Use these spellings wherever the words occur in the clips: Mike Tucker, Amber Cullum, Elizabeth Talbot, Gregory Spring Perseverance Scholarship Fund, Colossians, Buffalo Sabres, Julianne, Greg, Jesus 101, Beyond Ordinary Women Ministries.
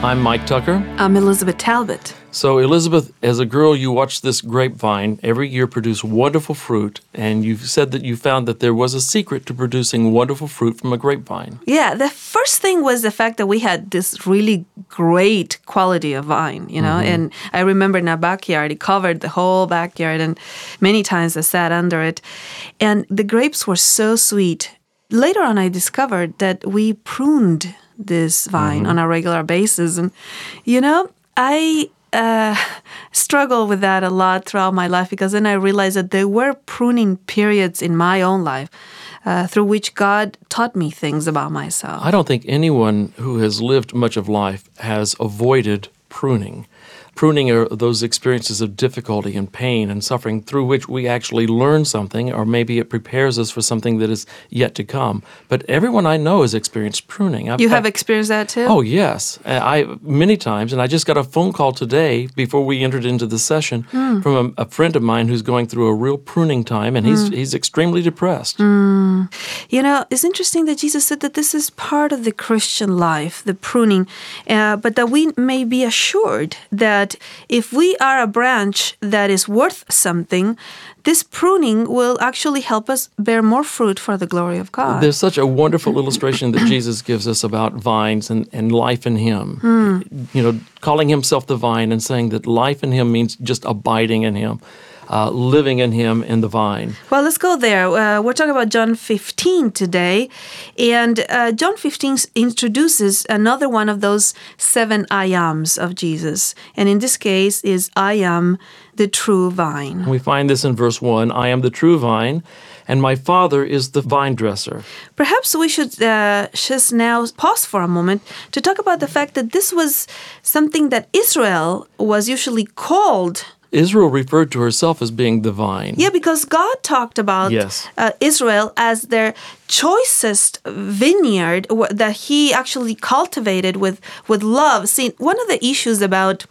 I'm Mike Tucker. I'm Elizabeth Talbot. So Elizabeth, as a girl, you watched this grapevine every year produce wonderful fruit, and you've said that you found that there was a secret to producing wonderful fruit from a grapevine. Yeah, the first thing was the fact that we had this really great quality of vine, you know, and I remember in our backyard, it covered the whole backyard, and many times I sat under it, and the grapes were so sweet. Later on, I discovered that we pruned this vine on a regular basis, and, you know, I struggle with that a lot throughout my life, because then I realized that there were pruning periods in my own life through which God taught me things about myself. I don't think anyone who has lived much of life has avoided pruning. Pruning are those experiences of difficulty and pain and suffering through which we actually learn something, or maybe it prepares us for something that is yet to come. But everyone I know has experienced pruning. You have experienced that too? Oh, yes. I many times, and I just got a phone call today before we entered into the session from a friend of mine who's going through a real pruning time, and he's extremely depressed. You know, it's interesting that Jesus said that this is part of the Christian life, the pruning, but that we may be assured that if we are a branch that is worth something, this pruning will actually help us bear more fruit for the glory of God. There's such a wonderful illustration that Jesus gives us about vines and life in Him. You know, calling Himself the vine and saying that life in Him means just abiding in Him. Living in Him in the vine. Well, let's go there. We're talking about John 15 today, and John 15 introduces another one of those 7 I ams of Jesus, and in this case is I am the true vine. We find this in verse 1, I am the true vine, and my Father is the vine dresser. Perhaps we should just now pause for a moment to talk about the fact that this was something that Israel was usually called. Israel referred to herself as being the vine. Yeah, because God talked about Israel as their choicest vineyard that He actually cultivated with love. See, one of the issues about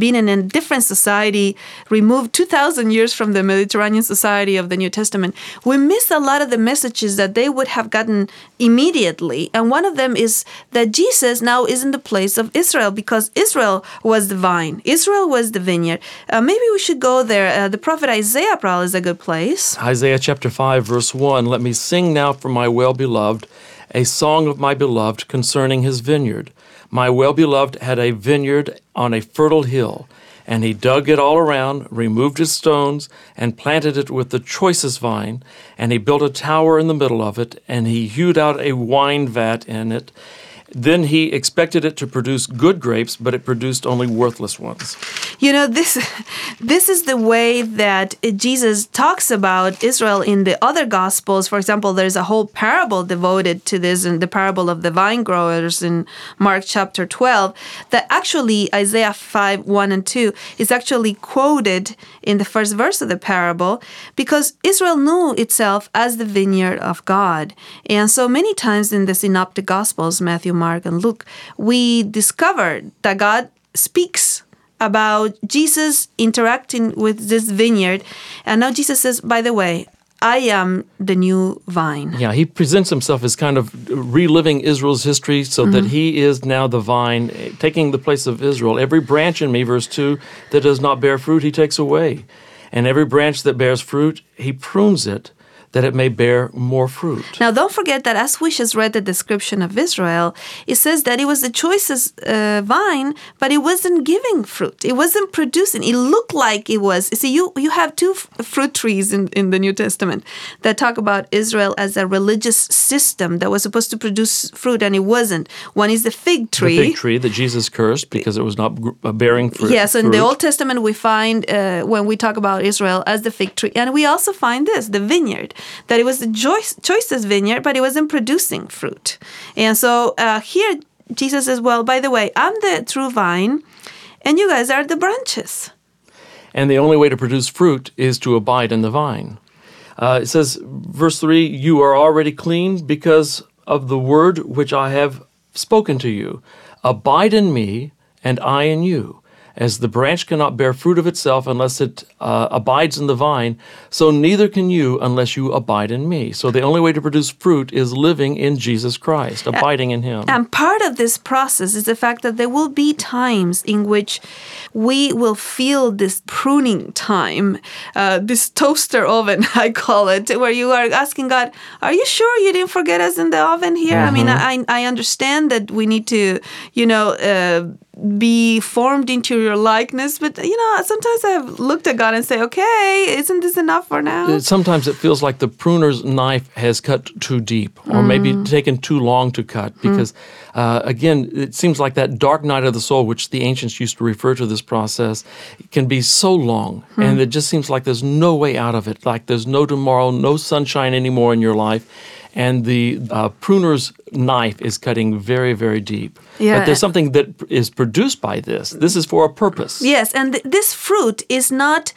being in a different society, removed 2,000 years from the Mediterranean society of the New Testament, we miss a lot of the messages that they would have gotten immediately. And one of them is that Jesus now is in the place of Israel, because Israel was the vine. Israel was the vineyard. Maybe we should go there. The prophet Isaiah probably is a good place. Isaiah chapter 5, verse 1, let me sing now for my well-beloved a song of my beloved concerning his vineyard. My well-beloved had a vineyard on a fertile hill, and he dug it all around, removed his stones, and planted it with the choicest vine, and he built a tower in the middle of it, and he hewed out a wine vat in it. Then he expected it to produce good grapes, but it produced only worthless ones. You know, this is the way that Jesus talks about Israel in the other Gospels. For example, there's a whole parable devoted to this, in the parable of the vine growers in Mark chapter 12, that actually Isaiah 5, 1 and 2 is actually quoted in the first verse of the parable, because Israel knew itself as the vineyard of God. And so many times in the Synoptic Gospels, Matthew, Mark, and Luke, we discovered that God speaks about Jesus interacting with this vineyard. And now Jesus says, by the way, I am the new vine. Yeah, He presents Himself as kind of reliving Israel's history, so that He is now the vine, taking the place of Israel. Every branch in me, verse 2, that does not bear fruit, He takes away. And every branch that bears fruit, He prunes it, that it may bear more fruit. Now, don't forget that as we just read the description of Israel, it says that it was the choicest vine, but it wasn't giving fruit. It wasn't producing. It looked like it was. See, you have two fruit trees in the New Testament that talk about Israel as a religious system that was supposed to produce fruit, and it wasn't. One is the fig tree. The fig tree that Jesus cursed because it was not bearing fruit. Yes, in the Old Testament we find, when we talk about Israel, as the fig tree. And we also find this, the vineyard, that it was the choicest vineyard, but it wasn't producing fruit. And so here Jesus says, well, by the way, I'm the true vine, and you guys are the branches. And the only way to produce fruit is to abide in the vine. It says, verse 3, you are already clean because of the word which I have spoken to you. Abide in me, and I in you. As the branch cannot bear fruit of itself unless it abides in the vine, so neither can you unless you abide in me. So the only way to produce fruit is living in Jesus Christ, abiding in him. And part of this process is the fact that there will be times in which we will feel this pruning time, this toaster oven, I call it, where you are asking God, are you sure you didn't forget us in the oven here? Mm-hmm. I mean, I understand that we need to, be formed into your likeness, but sometimes I've looked at God and say, okay, isn't this enough for now? Sometimes it feels like the pruner's knife has cut too deep, or maybe taken too long to cut, because again, it seems like that dark night of the soul, which the ancients used to refer to this process, can be so long, and it just seems like there's no way out of it, like there's no tomorrow, no sunshine anymore in your life. And the pruner's knife is cutting very, very deep. Yeah. But there's something that is produced by this. This is for a purpose. Yes, and this fruit is not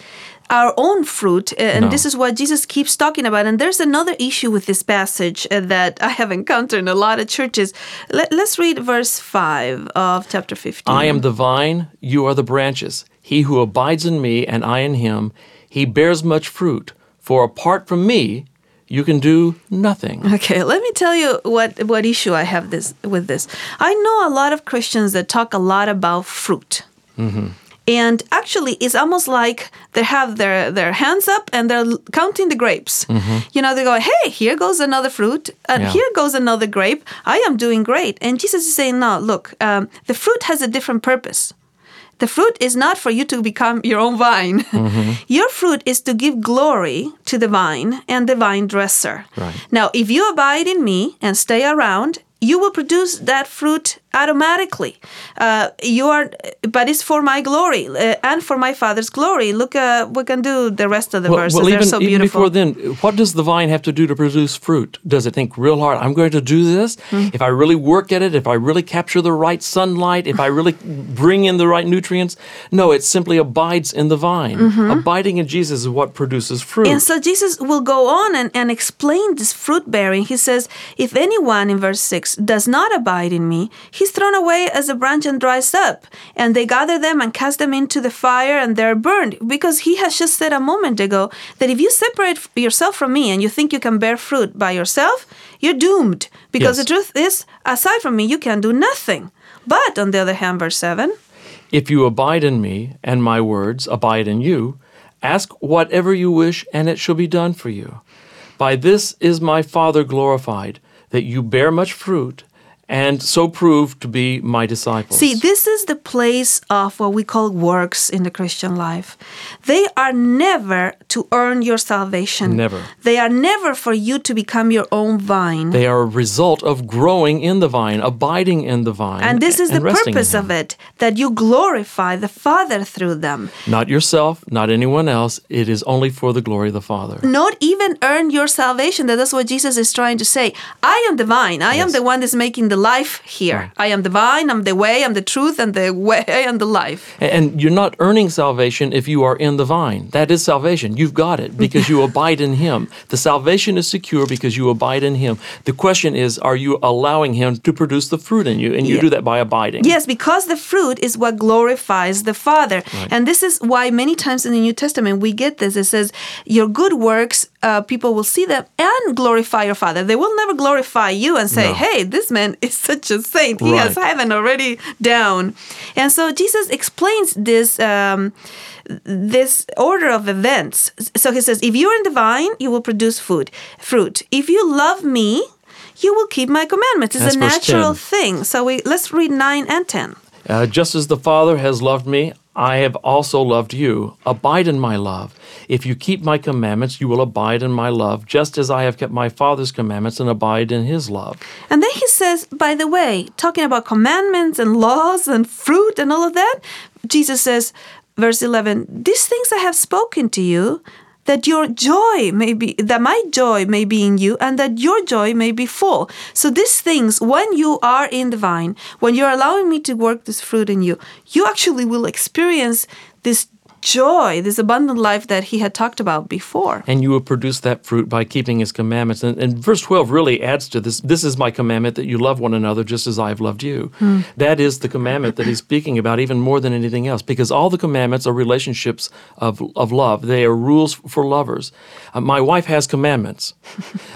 our own fruit, and no. This is what Jesus keeps talking about. And there's another issue with this passage that I have encountered in a lot of churches. Let's read verse 5 of chapter 15. I am the vine, you are the branches. He who abides in me and I in him, he bears much fruit. For apart from me, you can do nothing. Okay, let me tell you what issue I have with this. I know a lot of Christians that talk a lot about fruit. Mm-hmm. And actually, it's almost like they have their hands up and they're counting the grapes. Mm-hmm. They go, hey, here goes another fruit, and here goes another grape. I am doing great. And Jesus is saying, no, look, the fruit has a different purpose. The fruit is not for you to become your own vine. Mm-hmm. Your fruit is to give glory to the vine and the vine dresser. Right. Now, if you abide in me and stay around, you will produce that fruit automatically. But it's for my glory and for my Father's glory. Look, we can do the rest of the verses. Well, they're so beautiful. Even before then, what does the vine have to do to produce fruit? Does it think real hard, I'm going to do this? Mm-hmm. If I really work at it, if I really capture the right sunlight, if I really bring in the right nutrients? No, it simply abides in the vine. Mm-hmm. Abiding in Jesus is what produces fruit. And so Jesus will go on and explain this fruit bearing. He says, if anyone, in verse 6, does not abide in me, he's thrown away as a branch and dries up, and they gather them and cast them into the fire, and they're burned. Because he has just said a moment ago that if you separate yourself from me and you think you can bear fruit by yourself, you're doomed. Because the truth is, aside from me, you can do nothing. But on the other hand, verse 7. If you abide in me and my words abide in you, ask whatever you wish and it shall be done for you. By this is my Father glorified, that you bear much fruit, and so prove to be my disciples. See, this is the place of what we call works in the Christian life. They are never to earn your salvation. Never. They are never for you to become your own vine. They are a result of growing in the vine, abiding in the vine. And this is the purpose of it, that you glorify the Father through them. Not yourself, not anyone else. It is only for the glory of the Father. Not even earn your salvation. That's what Jesus is trying to say. I am the vine. I am the one that's making the life here. Right. I am the vine, I'm the way, I'm the truth, and the way, and the life. And you're not earning salvation if you are in the vine. That is salvation. You've got it because you abide in him. The salvation is secure because you abide in him. The question is, are you allowing him to produce the fruit in you? And you do that by abiding. Yes, because the fruit is what glorifies the Father. Right. And this is why many times in the New Testament we get this. It says, your good works, people will see them and glorify your Father. They will never glorify you and say, hey, this man is such a saint. He has heaven already down. And so Jesus explains this order of events. So he says, if you are in the vine, you will produce fruit. If you love me, you will keep my commandments. It's a natural thing. So let's read 9 and 10. Just as the Father has loved me, I have also loved you. Abide in my love. If you keep my commandments, you will abide in my love, just as I have kept my Father's commandments and abide in his love. And then he says, by the way, talking about commandments and laws and fruit and all of that, Jesus says, verse 11, these things I have spoken to you, that my joy may be in you, and that your joy may be full. So these things, when you are in the vine, when you're allowing me to work this fruit in you, you actually will experience this joy, this abundant life that he had talked about before. And you will produce that fruit by keeping his commandments. And verse 12 really adds to this. This is my commandment, that you love one another just as I have loved you. Hmm. That is the commandment that he's speaking about even more than anything else, because all the commandments are relationships of love. They are rules for lovers. My wife has commandments.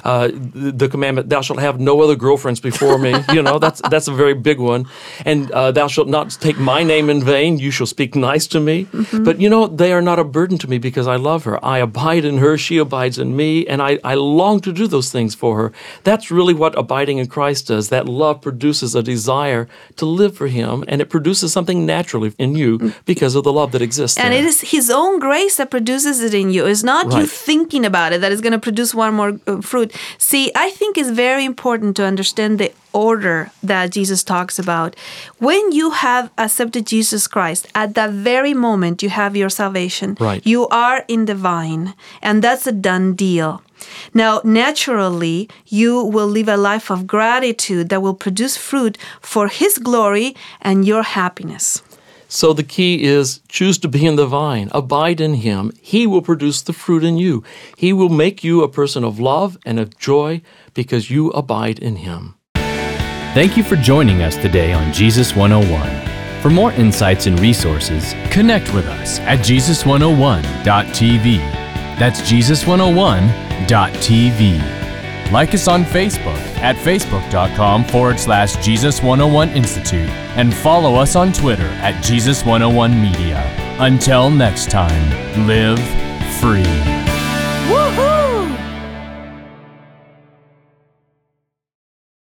The commandment, thou shalt have no other girlfriends before me. You know, that's a very big one. And thou shalt not take my name in vain. You shall speak nice to me. Mm-hmm. But you know, they are not a burden to me because I love her. I abide in her, she abides in me, and I long to do those things for her. That's really what abiding in Christ does. That love produces a desire to live for him, and it produces something naturally in you because of the love that exists there. And it is his own grace that produces it in you. It's not you thinking about it that is going to produce one more fruit. See, I think it's very important to understand the order that Jesus talks about. When you have accepted Jesus Christ, at that very moment you have your salvation. Right. You are in the vine, and that's a done deal. Now, naturally, you will live a life of gratitude that will produce fruit for his glory and your happiness. So the key is choose to be in the vine, abide in him. He will produce the fruit in you. He will make you a person of love and of joy because you abide in him. Thank you for joining us today on Jesus 101. For more insights and resources, connect with us at Jesus101.tv. That's Jesus101.tv. Like us on Facebook at facebook.com/Jesus101 Institute and follow us on Twitter at Jesus101 Media. Until next time, live free.